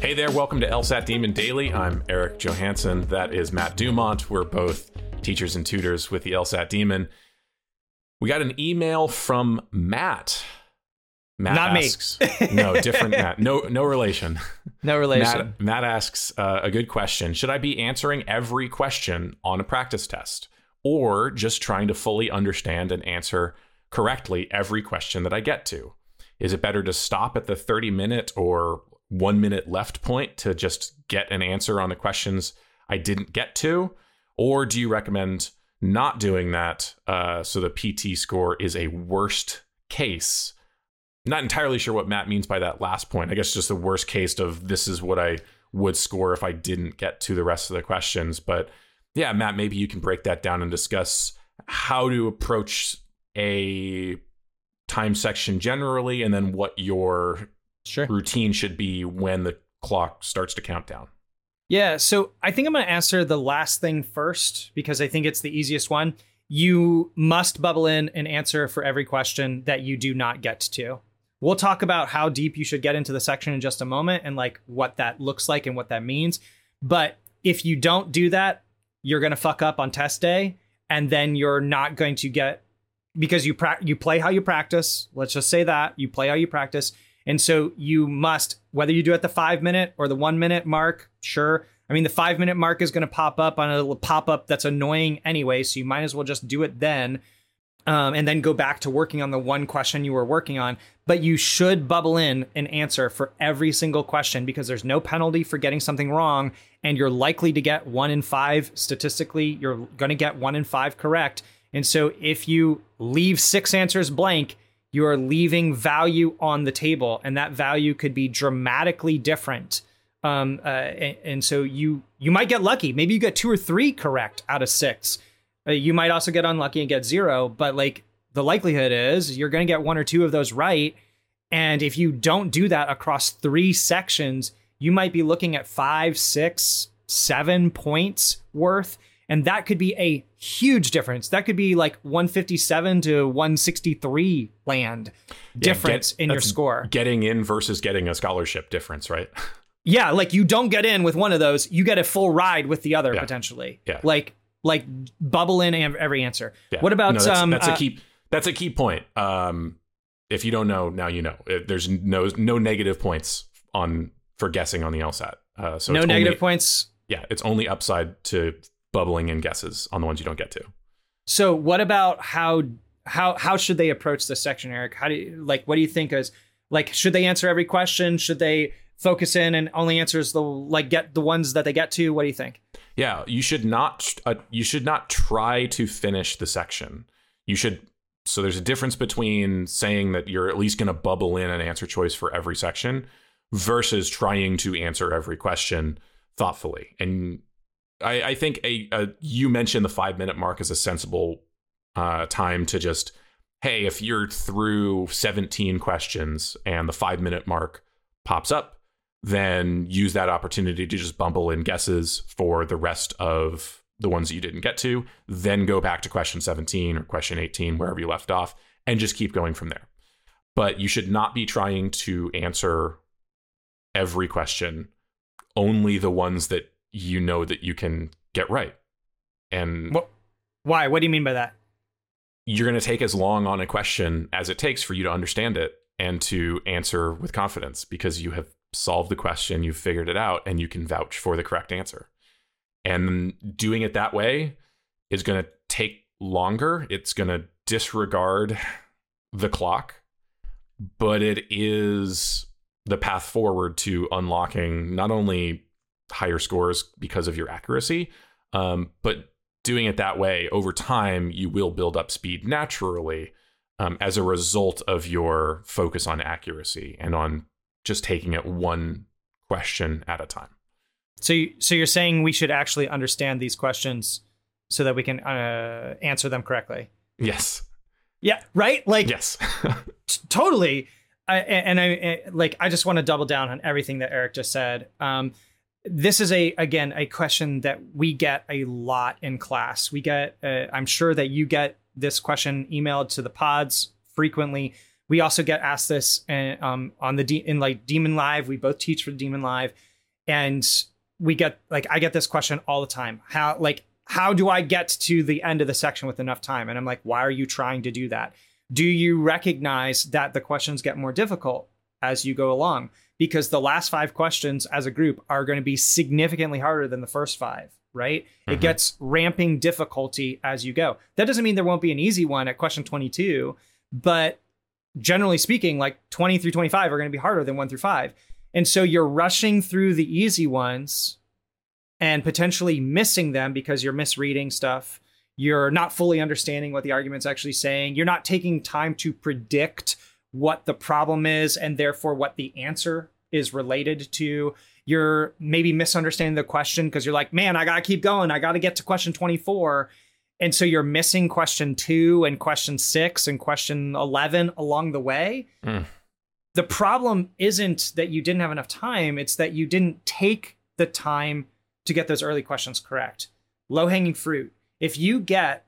Hey there, welcome to LSAT Demon Daily. I'm Erik Johansson. That is Matt Dumont. We're both teachers and tutors with the LSAT Demon. We got an email from Matt. Matt Not asks, me. No, different Matt. No relation. No relation. Matt asks a good question. Should I be answering every question on a practice test or just trying to fully understand and answer correctly every question that I get to? Is it better to stop at the 30-minute or 1-minute left point to just get an answer on the questions I didn't get to? Or do you recommend not doing that so the PT score is a worst case? Not entirely sure what Matt means by that last point. I guess just the worst case of this is what I would score if I didn't get to the rest of the questions. But yeah, Matt, maybe you can break that down and discuss how to approach a time section generally, and then what your routine should be when the clock starts to count down. Yeah, so I think I'm going to answer the last thing first because I think it's the easiest one. You must bubble in an answer for every question that you do not get to. We'll talk about how deep you should get into the section in just a moment and like what that looks like and what that means. But if you don't do that, you're going to fuck up on test day, and then you're not going to get, because you play how you practice. Let's just say that you play how you practice. And so you must, whether you do at the 5-minute or the 1-minute mark, sure. I mean, the 5-minute mark is going to pop up on a little pop-up that's annoying anyway, so you might as well just do it then, and then go back to working on the one question you were working on. But you should bubble in an answer for every single question because there's no penalty for getting something wrong, and you're likely to get 1 in 5. Statistically, you're going to get 1 in 5 correct. And so if you leave 6 answers blank, you are leaving value on the table, and that value could be dramatically different. And so you might get lucky. Maybe you get 2 or 3 correct out of 6. You might also get unlucky and get 0, but like the likelihood is you're going to get 1 or 2 of those right. And if you don't do that across 3 sections, you might be looking at 5, 6, 7 points worth. And that could be a huge difference. That could be like 157 to 163 land difference in your score. Getting in versus getting a scholarship difference, right? Yeah, like you don't get in with one of those, you get a full ride with the other potentially. Yeah. Like bubble in every answer. Yeah. What about that's a key point. If you don't know, now you know. There's no negative points for guessing on the LSAT. So no negative points. Yeah, it's only upside to bubbling in guesses on the ones you don't get to. So what about how should they approach this section, Eric? What do you think is like, should they answer every question? Should they focus in and only answers get the ones that they get to? What do you think? Yeah, you should not try to finish the section. You should. So there's a difference between saying that you're at least going to bubble in an answer choice for every section versus trying to answer every question thoughtfully. And I think you mentioned the 5-minute mark is a sensible time to just, hey, if you're through 17 questions and the 5-minute mark pops up, then use that opportunity to just bumble in guesses for the rest of the ones that you didn't get to. Then go back to question 17 or question 18, wherever you left off, and just keep going from there. But you should not be trying to answer every question, only the ones that you know that you can get right. And why? What do you mean by that? You're going to take as long on a question as it takes for you to understand it and to answer with confidence because you have solved the question, you've figured it out, and you can vouch for the correct answer. And doing it that way is going to take longer. It's going to disregard the clock, but it is the path forward to unlocking not only higher scores because of your accuracy. But doing it that way over time, you will build up speed naturally as a result of your focus on accuracy and on just taking it one question at a time. So you're saying we should actually understand these questions so that we can answer them correctly? Yes. Yeah. Right. Like, yes, totally. I just want to double down on everything that Eric just said. This is a question that we get a lot in class. We get, I'm sure that you get this question emailed to the pods frequently, We also get asked this on the Demon Live. We both teach for Demon Live, and we get I get this question all the time. How do I get to the end of the section with enough time? And I'm like, why are you trying to do that? Do you recognize that the questions get more difficult as you go along? Because the last 5 questions as a group are going to be significantly harder than the first 5, right? Mm-hmm. It gets ramping difficulty as you go. That doesn't mean there won't be an easy one at question 22, but generally speaking, 20 through 25 are going to be harder than 1 through 5. And so you're rushing through the easy ones and potentially missing them because you're misreading stuff. You're not fully understanding what the argument's actually saying. You're not taking time to predict what the problem is and therefore what the answer is related to. You're maybe misunderstanding the question because you're like, man, I got to keep going. I got to get to question 24. And so you're missing question 2 and question 6 and question 11 along the way. Mm. The problem isn't that you didn't have enough time. It's that you didn't take the time to get those early questions correct. Low-hanging fruit. If you get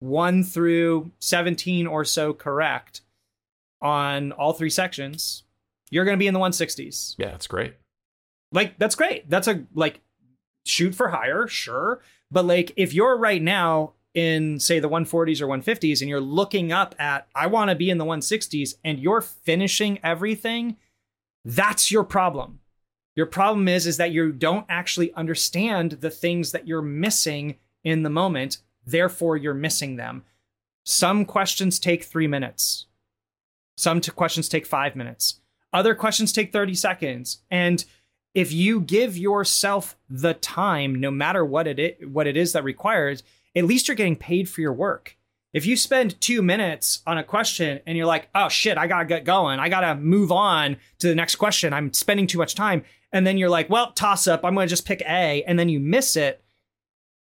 1 through 17 or so correct on all 3 sections, you're going to be in the 160s. Yeah, that's great. That's great. That's a shoot for higher, sure. But if you're right now in, say, the 140s or 150s, and you're looking up at, I want to be in the 160s, and you're finishing everything, that's your problem. Your problem is that you don't actually understand the things that you're missing in the moment. Therefore, you're missing them. Some questions take 3 minutes. Some questions take 5 minutes. Other questions take 30 seconds. And if you give yourself the time, no matter what it is that requires, at least you're getting paid for your work. If you spend 2 minutes on a question and you're like, oh shit, I gotta get going. I gotta move on to the next question. I'm spending too much time. And then you're like, well, toss up. I'm gonna just pick A. And then you miss it.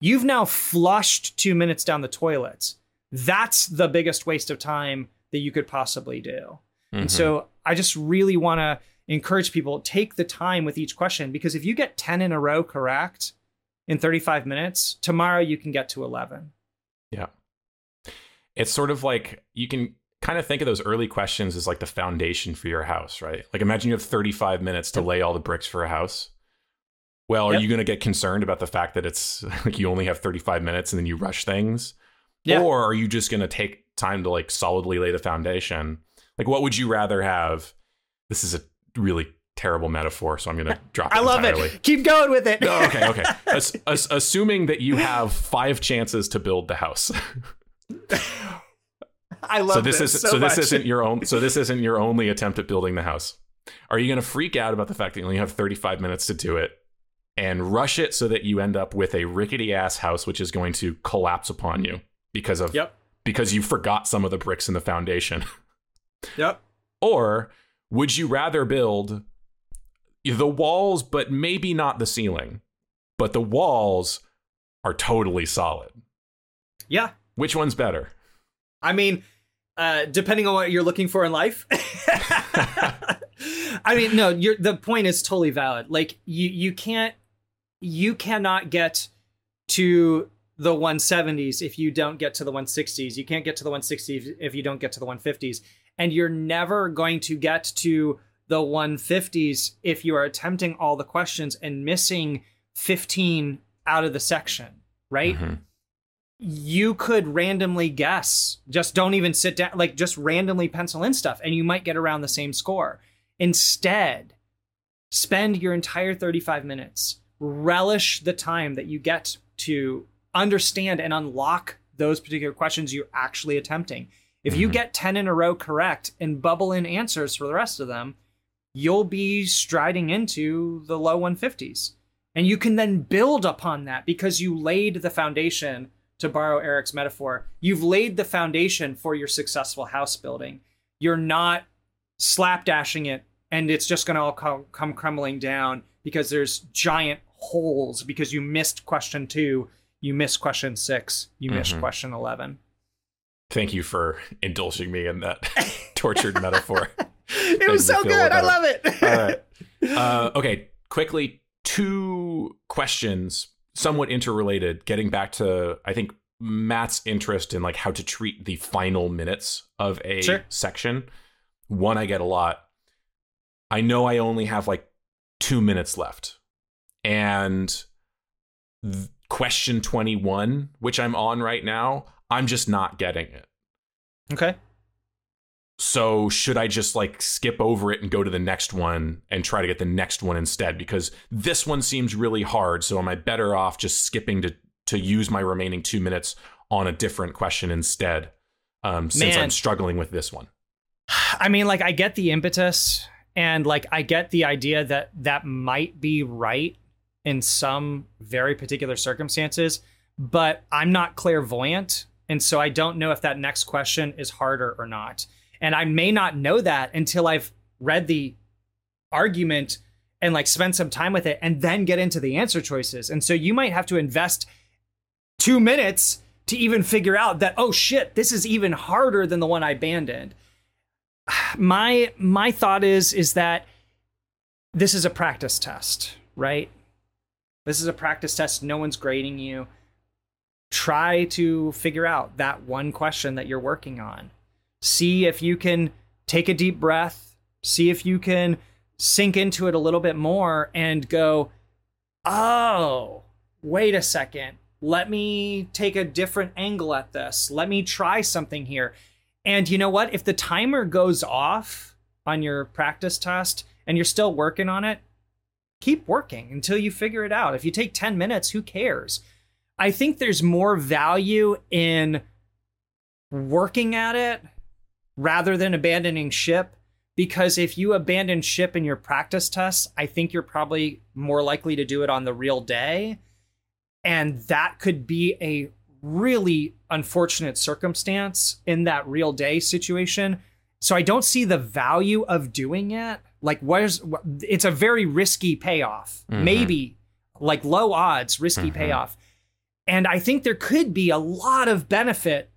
You've now flushed 2 minutes down the toilet. That's the biggest waste of time that you could possibly do. Mm-hmm. And so I just really wanna encourage people, take the time with each question, because if you get 10 in a row correct in 35 minutes, tomorrow you can get to 11. Yeah. It's sort of you can kind of think of those early questions as the foundation for your house, right? Imagine you have 35 minutes to lay all the bricks for a house. Well, are you going to get concerned about the fact that it's you only have 35 minutes and then you rush things? Yeah. Or are you just going to take time to solidly lay the foundation? What would you rather have? This is a really terrible metaphor, so I'm going to drop it entirely. I love it. Keep going with it. Oh, okay. Assuming that you have 5 chances to build the house. I love this isn't your only attempt at building the house. Are you going to freak out about the fact that you only have 35 minutes to do it and rush it so that you end up with a rickety ass house, which is going to collapse upon you because you forgot some of the bricks in the foundation? Yep. Or would you rather build the walls, but maybe not the ceiling, but the walls are totally solid? Yeah. Which one's better? I mean, depending on what you're looking for in life. I mean, no, the point is totally valid. You cannot get to the 170s if you don't get to the 160s. You can't get to the 160s if you don't get to the 150s. And you're never going to get to the 150s if you are attempting all the questions and missing 15 out of the section, right? Mm-hmm. You could randomly guess, just don't even sit down, just randomly pencil in stuff, and you might get around the same score. Instead, spend your entire 35 minutes, relish the time that you get to understand and unlock those particular questions you're actually attempting. If you get 10 in a row correct and bubble in answers for the rest of them, you'll be striding into the low 150s. And you can then build upon that because you laid the foundation. To borrow Erik's metaphor, you've laid the foundation for your successful house building. You're not slapdashing it and it's just going to all come crumbling down because there's giant holes because you missed question 2, you missed question 6, you missed question 11. Thank you for indulging me in that tortured metaphor. It was so good. I love it. All right. Okay, quickly, 2 questions. Somewhat interrelated, getting back to, I think, Matt's interest in how to treat the final minutes of a section. One I get a lot. I know I only have like 2 minutes left. And question 21, which I'm on right now, I'm just not getting it. Okay. So should I just like skip over it and go to the next one and try to get the next one instead? Because this one seems really hard. So am I better off just skipping to use my remaining 2 minutes on a different question instead? Since I'm struggling with this one. I mean, like, I get the impetus and like I get the idea that might be right in some very particular circumstances, but I'm not clairvoyant. And so I don't know if that next question is harder or not. And I may not know that until I've read the argument and like spend some time with it and then get into the answer choices. And so you might have to invest 2 minutes to even figure out that, oh shit, this is even harder than the one I abandoned. My thought is that this is a practice test, right? This is a practice test. No one's grading you. Try to figure out that one question that you're working on. See if you can take a deep breath, see if you can sink into it a little bit more and go, oh, wait a second. Let me take a different angle at this. Let me try something here. And you know what? If the timer goes off on your practice test and you're still working on it, keep working until you figure it out. If you take 10 minutes, who cares? I think there's more value in working at it rather than abandoning ship, because if you abandon ship in your practice tests, I think you're probably more likely to do it on the real day. And that could be a really unfortunate circumstance in that real day situation. So I don't see the value of doing it. Like, it's a very risky payoff, maybe like low odds, risky payoff. And I think there could be a lot of benefit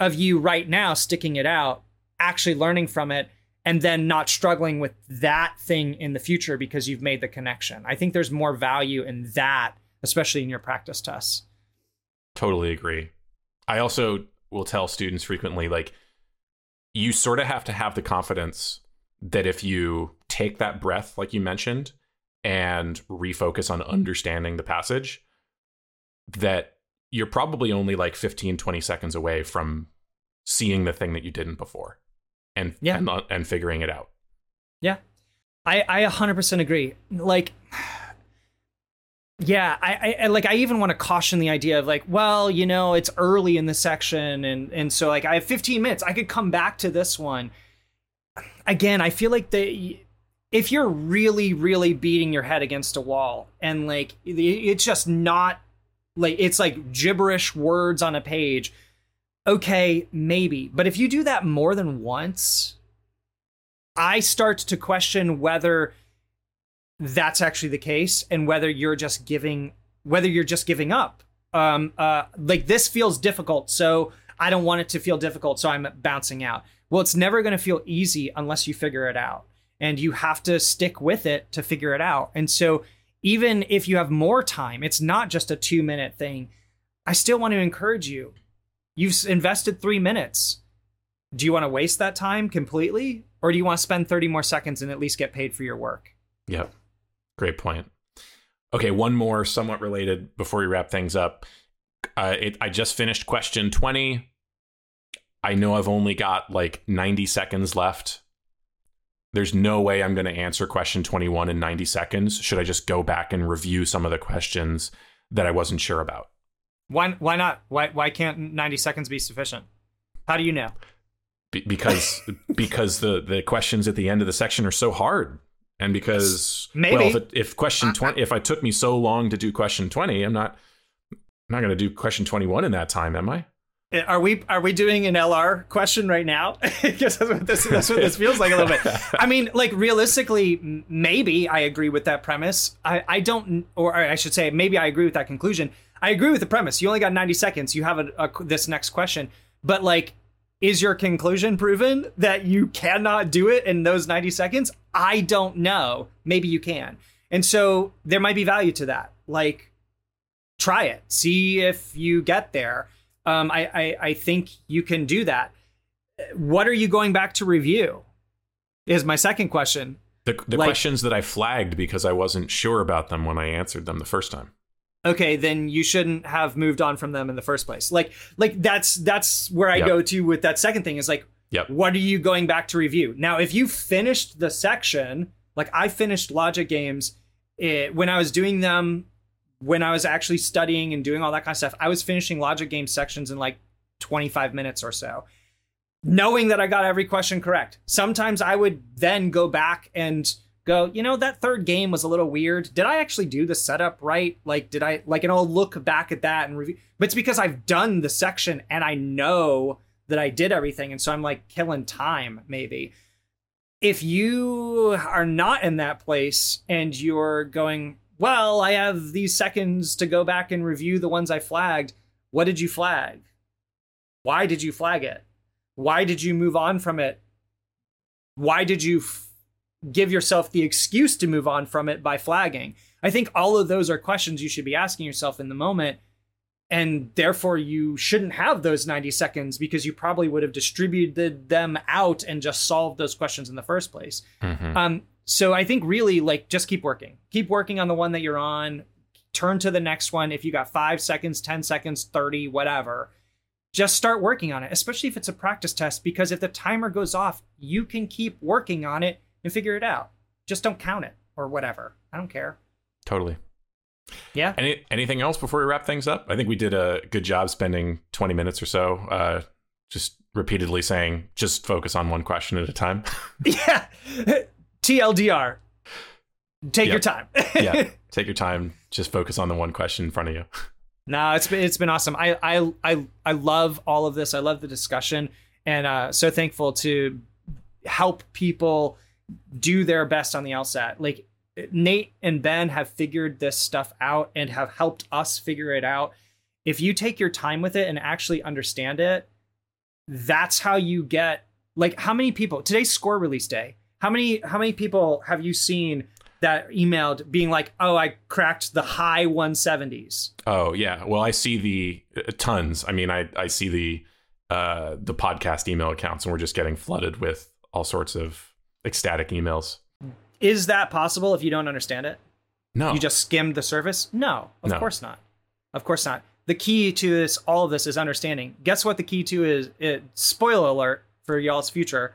of you right now sticking it out, actually learning from it, and then not struggling with that thing in the future because you've made the connection. I think there's more value in that, especially in your practice tests. Totally agree. I also will tell students frequently, like, you sort of have to have the confidence that if you take that breath, like you mentioned, and refocus on understanding the passage, that you're probably only like 15, 20 seconds away from seeing the thing that you didn't before and figuring it out. Yeah, I 100% agree. Like, yeah, I like, I even want to caution the idea of like, well, you know, it's early in the section. And so like I have 15 minutes, I could come back to this one. Again, I feel like if you're really, really beating your head against a wall and like, it's just not, like, it's like gibberish words on a page. Okay, maybe. But if you do that more than once, I start to question whether that's actually the case and whether you're just giving up. Like, this feels difficult, so I don't want it to feel difficult, so I'm bouncing out. Well, it's never going to feel easy unless you figure it out, and you have to stick with it to figure it out. And so even if you have more time, it's not just a 2 minute thing. I still want to encourage you. You've invested 3 minutes. Do you want to waste that time completely? Or do you want to spend 30 more seconds and at least get paid for your work? Yep. Great point. Okay. One more somewhat related before we wrap things up. I just finished question 20. I know I've only got like 90 seconds left. There's no way I'm going to answer question 21 in 90 seconds. Should I just go back and review some of the questions that I wasn't sure about? Why not? Why can't 90 seconds be sufficient? How do you know? Because the questions at the end of the section are so hard. And because, maybe. Well, if question 20, if I took me so long to do question 20, I'm not going to do question 21 in that time, am I? Are we doing an LR question right now? Because that's what this feels like a little bit. I mean, like, realistically, maybe I agree with that premise. I should say, maybe I agree with that conclusion. I agree with the premise. You only got 90 seconds. You have this next question. But like, is your conclusion proven that you cannot do it in those 90 seconds? I don't know. Maybe you can. And so there might be value to that. Like, try it. See if you get there. I think you can do that. What are you going back to review? is my second question. The questions that I flagged because I wasn't sure about them when I answered them the first time. Okay, then you shouldn't have moved on from them in the first place. Like that's where I go to with that second thing is like, what are you going back to review? Now, if you finished the section, like I finished logic games when I was doing them, when I was actually studying and doing all that kind of stuff, I was finishing logic game sections in like 25 minutes or so, knowing that I got every question correct. Sometimes I would then go back and go, you know, that third game was a little weird. Did I actually do the setup right? Like, did I like, and I'll look back at that and review, but it's because I've done the section and I know that I did everything. And so I'm like killing time. Maybe if you are not in that place and you're going, well, I have these seconds to go back and review the ones I flagged. What did you flag? Why did you flag it? Why did you move on from it? Why did you give yourself the excuse to move on from it by flagging? I think all of those are questions you should be asking yourself in the moment. And therefore, you shouldn't have those 90 seconds because you probably would have distributed them out and just solved those questions in the first place. Mm-hmm. So I think really, like, just keep working. Keep working on the one that you're on. Turn to the next one. If you got 5 seconds, 10 seconds, 30, whatever, just start working on it, especially if it's a practice test, because if the timer goes off, you can keep working on it and figure it out. Just don't count it or whatever. I don't care. Totally. Yeah. Anything else before we wrap things up? I think we did a good job spending 20 minutes or so just repeatedly saying, just focus on one question at a time. Yeah. TLDR, take your time. Yeah, take your time. Just focus on the one question in front of you. No, it's been awesome. I love all of this. I love the discussion, and so thankful to help people do their best on the LSAT. Like Nate and Ben have figured this stuff out and have helped us figure it out. If you take your time with it and actually understand it, that's how you get. Like, how many people today's score release day? How many people have you seen that emailed being like, oh, I cracked the high 170s? Oh, yeah. Well, I see the tons. I mean, I see the podcast email accounts, and we're just getting flooded with all sorts of ecstatic emails. Is that possible if you don't understand it? No. You just skimmed the surface? No, of course not. Of course not. The key to this, all of this, is understanding. Guess what the key to is? Spoiler alert for y'all's future.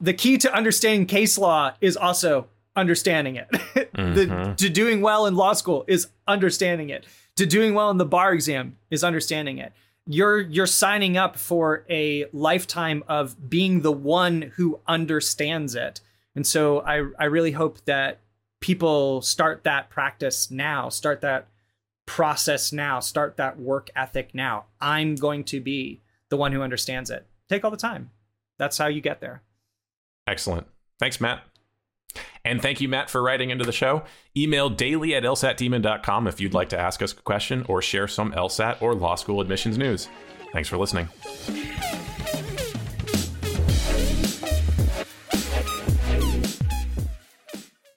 The key to understanding case law is also understanding it. To doing well in law school is understanding it. To doing well in the bar exam is understanding it. You're signing up for a lifetime of being the one who understands it. And so I really hope that people start that practice now, start that process now, start that work ethic now. I'm going to be the one who understands it. Take all the time. That's how you get there. Excellent. Thanks, Matt. And thank you, Matt, for writing into the show. Email daily at lsatdemon.com if you'd like to ask us a question or share some LSAT or law school admissions news. Thanks for listening.